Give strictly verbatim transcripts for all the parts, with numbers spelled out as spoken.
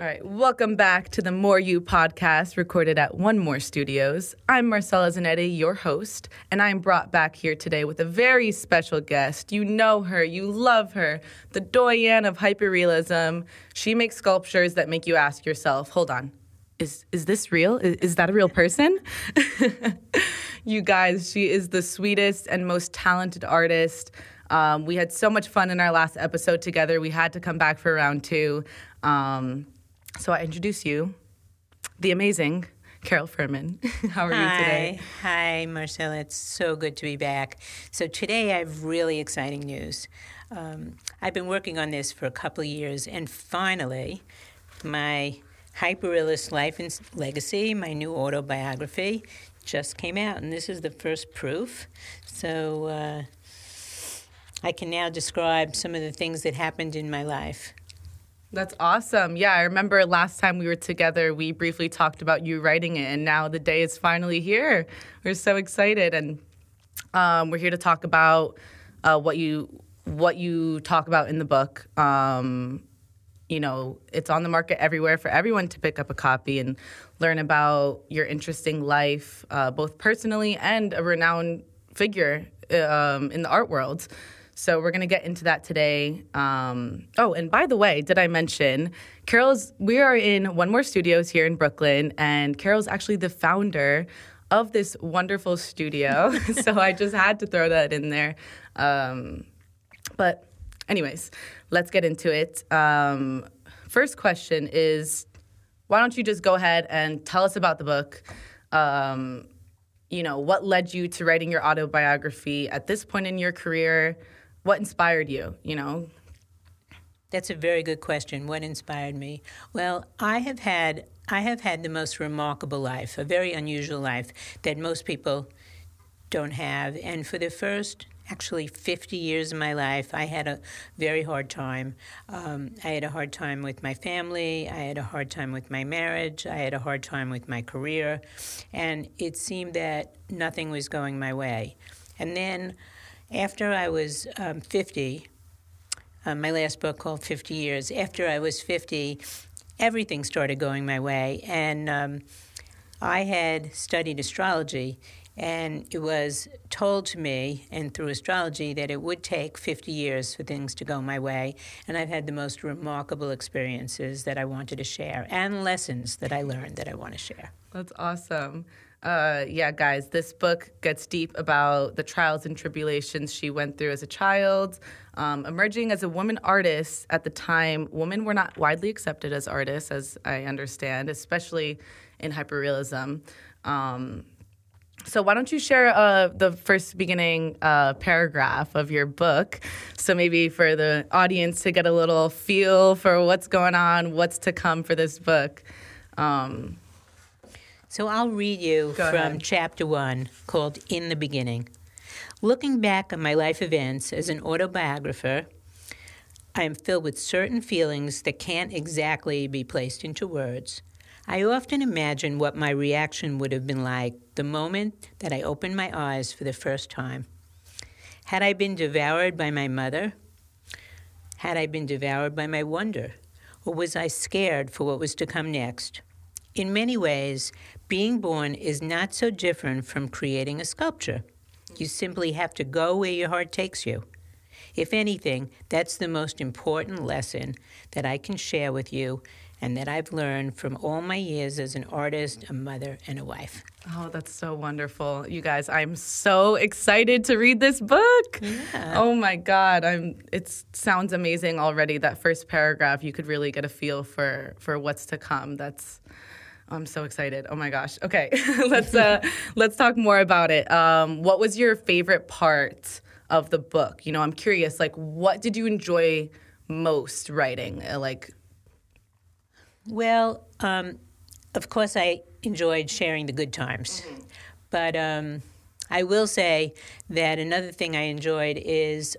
All right. Welcome back to the More You podcast, recorded at One More Studios. I'm Marcella Zanetti, your host, and I'm brought back here today with a very special guest. You know her. You love her. The doyenne of hyperrealism. She makes sculptures that make you ask yourself, hold on, is is this real? Is, is that a real person? You guys, she is the sweetest and most talented artist. Um, we had so much fun in our last episode together. We had to come back for round two. Um, so I introduce you, the amazing Carol Furman. How are Hi. you today? Hi, Marcella. It's so good to be back. So today I have really exciting news. Um, I've been working on this for a couple of years, and finally my hyperrealist life and legacy, my new autobiography, just came out, and this is the first proof. So... Uh, I can now describe some of the things that happened in my life. That's awesome. Yeah, I remember last time we were together, we briefly talked about you writing it, and now the day is finally here. We're so excited, and um, we're here to talk about uh, what you what you talk about in the book. Um, you know, it's on the market everywhere for everyone to pick up a copy and learn about your interesting life, uh, both personally and a renowned figure um, in the art world. So we're going to get into that today. Um, oh, and by the way, did I mention, Carol's, we are in One More Studios here in Brooklyn, and Carol's actually the founder of this wonderful studio. So I just had to throw that in there. Um, but anyways, let's get into it. Um, first question is, why don't you just go ahead and tell us about the book? Um, you know, what led you to writing your autobiography at this point in your career? What inspired you, you know? That's a very good question. What inspired me? Well, I have had I have had the most remarkable life, a very unusual life that most people don't have. And for the first, actually, fifty years of my life, I had a very hard time. Um, I had a hard time with my family. I had a hard time with my marriage. I had a hard time with my career. And it seemed that nothing was going my way. And then... After I was um, fifty, uh, my last book called fifty years, after I was fifty, everything started going my way. And um, I had studied astrology, and it was told to me, and through astrology, that it would take fifty years for things to go my way. And I've had the most remarkable experiences that I wanted to share, and lessons that I learned that I want to share. That's awesome. Uh, yeah, guys, this book gets deep about the trials and tribulations she went through as a child. Um, emerging as a woman artist at the time, women were not widely accepted as artists, as I understand, especially in hyperrealism. Um, so why don't you share uh, the first beginning uh, paragraph of your book, so maybe for the audience to get a little feel for what's going on, what's to come for this book. Um So I'll read you Go from ahead. chapter one, called In the Beginning. Looking back on my life events as an autobiographer, I am filled with certain feelings that can't exactly be placed into words. I often imagine what my reaction would have been like the moment that I opened my eyes for the first time. Had I been devoured by my mother? Had I been devoured by my wonder? Or was I scared for what was to come next? In many ways, being born is not so different from creating a sculpture. You simply have to go where your heart takes you. If anything, that's the most important lesson that I can share with you and that I've learned from all my years as an artist, a mother, and a wife. Oh, that's so wonderful. You guys, I'm so excited to read this book. Yeah. Oh, my God. I'm. It sounds amazing already. That first paragraph, you could really get a feel for, for what's to come. That's... I'm so excited. Oh, my gosh. Okay, let's uh, let's talk more about it. Um, what was your favorite part of the book? You know, I'm curious, like, what did you enjoy most writing? Uh, like, Well, um, of course, I enjoyed sharing the good times. Mm-hmm. But um, I will say that another thing I enjoyed is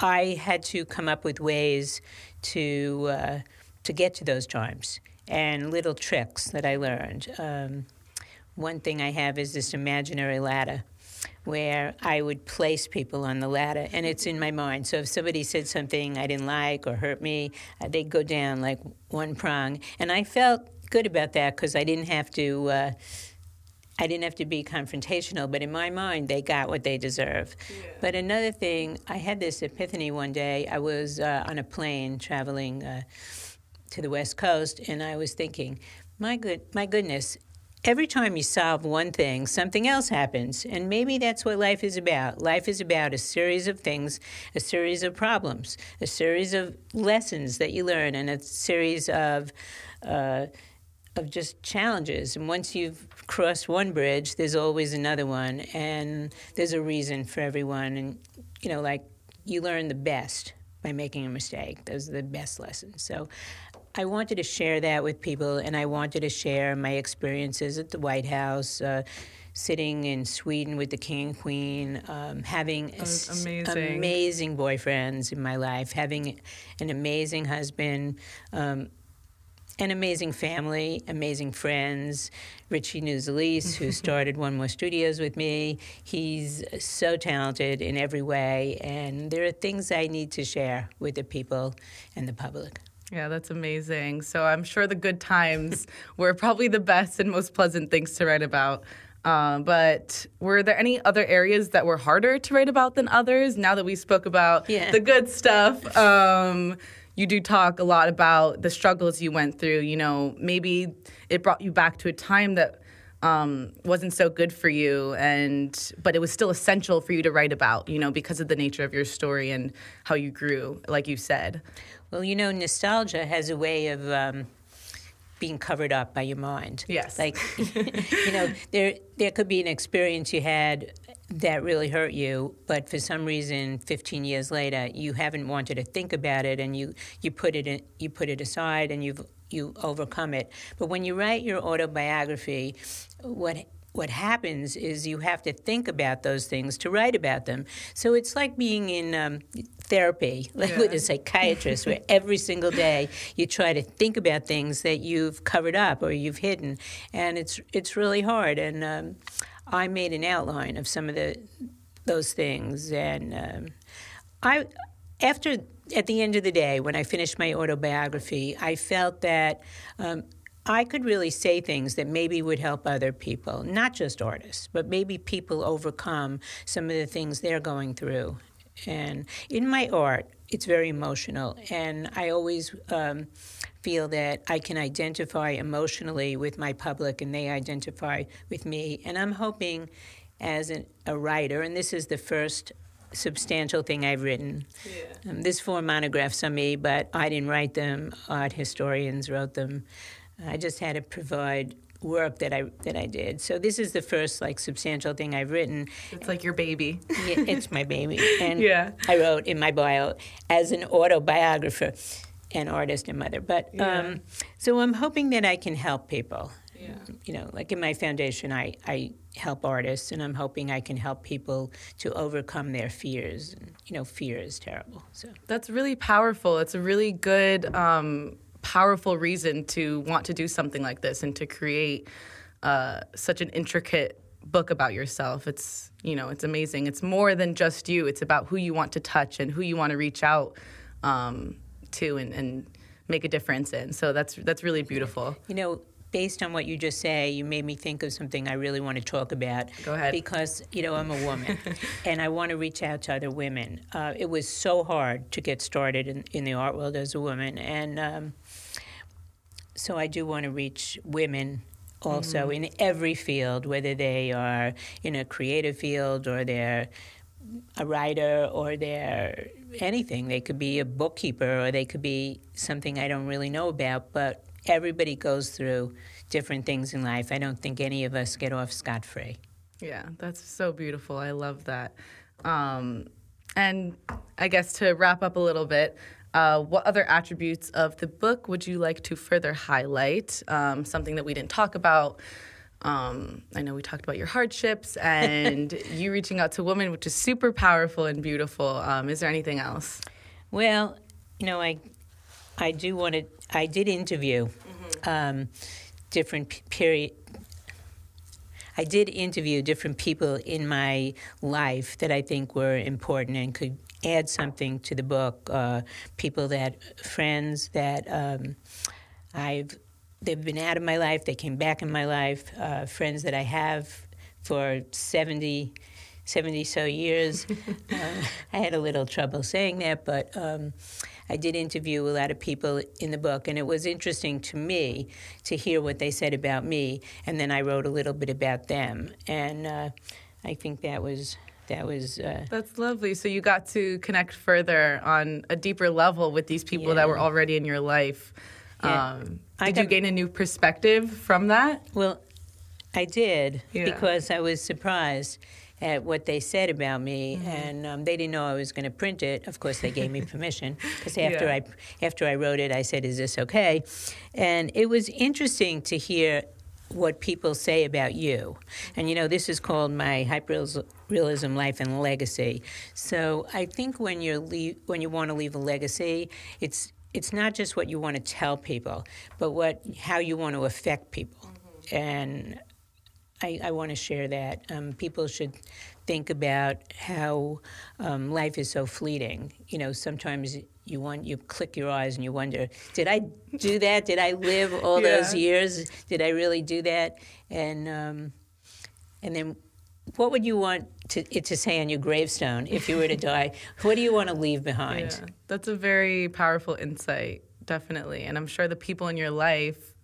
I had to come up with ways to uh, to get to those times. And little tricks that I learned. Um, one thing I have is this imaginary ladder where I would place people on the ladder, and it's in my mind. So if somebody said something I didn't like or hurt me, uh, they'd go down like one prong. And I felt good about that because I didn't have to uh, I didn't have to be confrontational, but in my mind, they got what they deserve. Yeah. But another thing, I had this epiphany one day. I was uh, on a plane traveling uh, to the West Coast, and I was thinking, my good, my goodness, every time you solve one thing, something else happens, and maybe that's what life is about. Life is about a series of things, a series of problems, a series of lessons that you learn, and a series of uh, of just challenges. And once you've crossed one bridge, there's always another one, and there's a reason for everyone. And, you know, like, you learn the best by making a mistake. Those are the best lessons. So I wanted to share that with people, and I wanted to share my experiences at the White House, uh, sitting in Sweden with the king and queen, um, having amazing. amazing boyfriends in my life, having an amazing husband, um, an amazing family, amazing friends. Richie Nuzelis, who started One More Studios with me, he's so talented in every way, and there are things I need to share with the people and the public. Yeah, that's amazing. So I'm sure the good times were probably the best and most pleasant things to write about. Uh, but were there any other areas that were harder to write about than others? Now that we spoke about yeah. the good stuff, um, you do talk a lot about the struggles you went through. You know, maybe it brought you back to a time that um, wasn't so good for you, and but it was still essential for you to write about, you know, because of the nature of your story and how you grew, like you said. Well, you know, nostalgia has a way of um, being covered up by your mind. Yes. Like, you know, there there could be an experience you had that really hurt you, but for some reason, fifteen years later, you haven't wanted to think about it, and you, you put it in, you put it aside, and you've you overcome it. But when you write your autobiography, what what happens is you have to think about those things to write about them. So it's like being in um, therapy, like yeah. with a psychiatrist, where every single day you try to think about things that you've covered up or you've hidden, and it's it's really hard. And um, I made an outline of some of the those things, and um, I after at the end of the day, when I finished my autobiography, I felt that Um, I could really say things that maybe would help other people, not just artists, but maybe people overcome some of the things they're going through. And in my art, it's very emotional, and I always um, feel that I can identify emotionally with my public, and they identify with me. And I'm hoping as an, a writer, and this is the first substantial thing I've written. Yeah. Um, there's four monographs on me, but I didn't write them. Art historians wrote them. I just had to provide work that I that I did. So this is the first, like, substantial thing I've written. It's like your baby. Yeah, it's my baby. And yeah. I wrote in my bio as an autobiographer, an artist and mother. But yeah. um, so I'm hoping that I can help people. Yeah. You know, like in my foundation, I, I help artists, and I'm hoping I can help people to overcome their fears. And, you know, fear is terrible. So that's really powerful. It's a really good Um, powerful reason to want to do something like this and to create uh, such an intricate book about yourself. It's, you know, it's amazing. It's more than just you. It's about who you want to touch and who you want to reach out um, to and, and make a difference in. So that's that's really beautiful. You know, based on what you just say, you made me think of something I really want to talk about. Go ahead. Because, you know, I'm a woman, and I want to reach out to other women. Uh, it was so hard to get started in, in the art world as a woman, and um, so I do want to reach women also mm-hmm. in every field, whether they are in a creative field or they're a writer or they're anything. They could be a bookkeeper, or they could be something I don't really know about, but everybody goes through different things in life. I don't think any of us get off scot-free. Yeah, that's so beautiful. I love that. Um, and I guess to wrap up a little bit, uh, what other attributes of the book would you like to further highlight? Um, something that we didn't talk about. Um, I know we talked about your hardships and you reaching out to women, which is super powerful and beautiful. Um, is there anything else? Well, you know, I... I do want to. I did interview mm-hmm. um, different period. I did interview different people in my life that I think were important and could add something to the book. Uh, people that, friends that um, I've, they've been out of my life, they came back in my life, uh, friends that I have for seventy, seventy so years. uh, I had a little trouble saying that, but um, I did interview a lot of people in the book, and it was interesting to me to hear what they said about me, and then I wrote a little bit about them, and uh, I think that was... That was uh, That's lovely. So you got to connect further on a deeper level with these people yeah. that were already in your life. Yeah. Um, did got, you gain a new perspective from that? Well, I did yeah. because I was surprised at what they said about me, mm-hmm. and um, they didn't know I was going to print it. Of course, they gave me permission, because after yeah. I after I wrote it, I said, "Is this okay?" And it was interesting to hear what people say about you. And, you know, this is called my hyper-realism life and legacy. So I think when you're le- when you want to leave a legacy, it's it's not just what you want to tell people, but what how you want to affect people. Mm-hmm. And I, I want to share that. Um, people should think about how um, life is so fleeting. You know, sometimes you want you click your eyes and you wonder, did I do that? Did I live all yeah. those years? Did I really do that? And um, and then what would you want to, it to say on your gravestone if you were to die? What do you want to leave behind? Yeah. That's a very powerful insight, definitely. And I'm sure the people in your life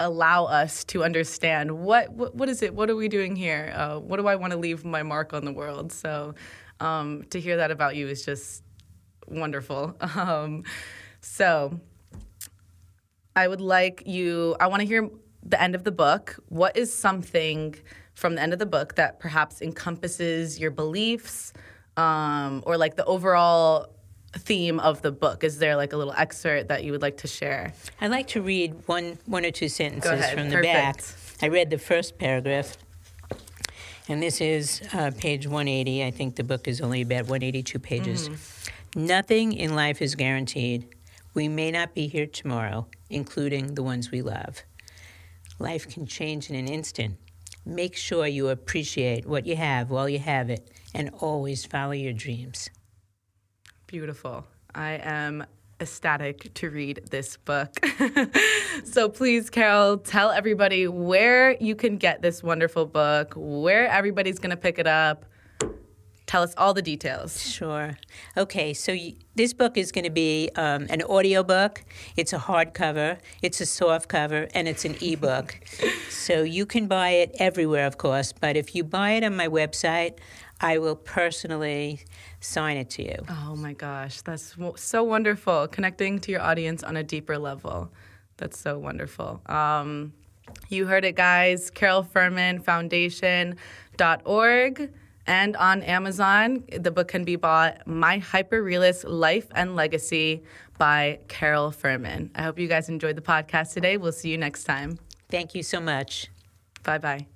allow us to understand what what, what is it? What are we doing here? Uh, what do I want to leave my mark on the world? So um, to hear that about you is just wonderful. Um, so I would like you, I want to hear the end of the book. What is something from the end of the book that perhaps encompasses your beliefs um, or like the overall theme of the book? Is there like a little excerpt that you would like to share? I'd like to read one, one or two sentences ahead, from the perfect. back. I read the first paragraph. And this is uh, page one eighty. I think the book is only about one hundred eighty-two pages. Mm. Nothing in life is guaranteed. We may not be here tomorrow, including the ones we love. Life can change in an instant. Make sure you appreciate what you have while you have it, and always follow your dreams. Beautiful. I am ecstatic to read this book. So please, Carol, tell everybody where you can get this wonderful book, where everybody's going to pick it up. Tell us all the details. Sure. Okay, so you, this book is going to be um, an audiobook. It's a hardcover, it's a softcover, and it's an ebook. So you can buy it everywhere, of course, but if you buy it on my website, I will personally sign it to you. Oh, my gosh. That's so wonderful, connecting to your audience on a deeper level. That's so wonderful. Um, you heard it, guys. carol furman foundation dot org. And on Amazon, the book can be bought, My Hyperrealist Life and Legacy by Carol Furman. I hope you guys enjoyed the podcast today. We'll see you next time. Thank you so much. Bye-bye.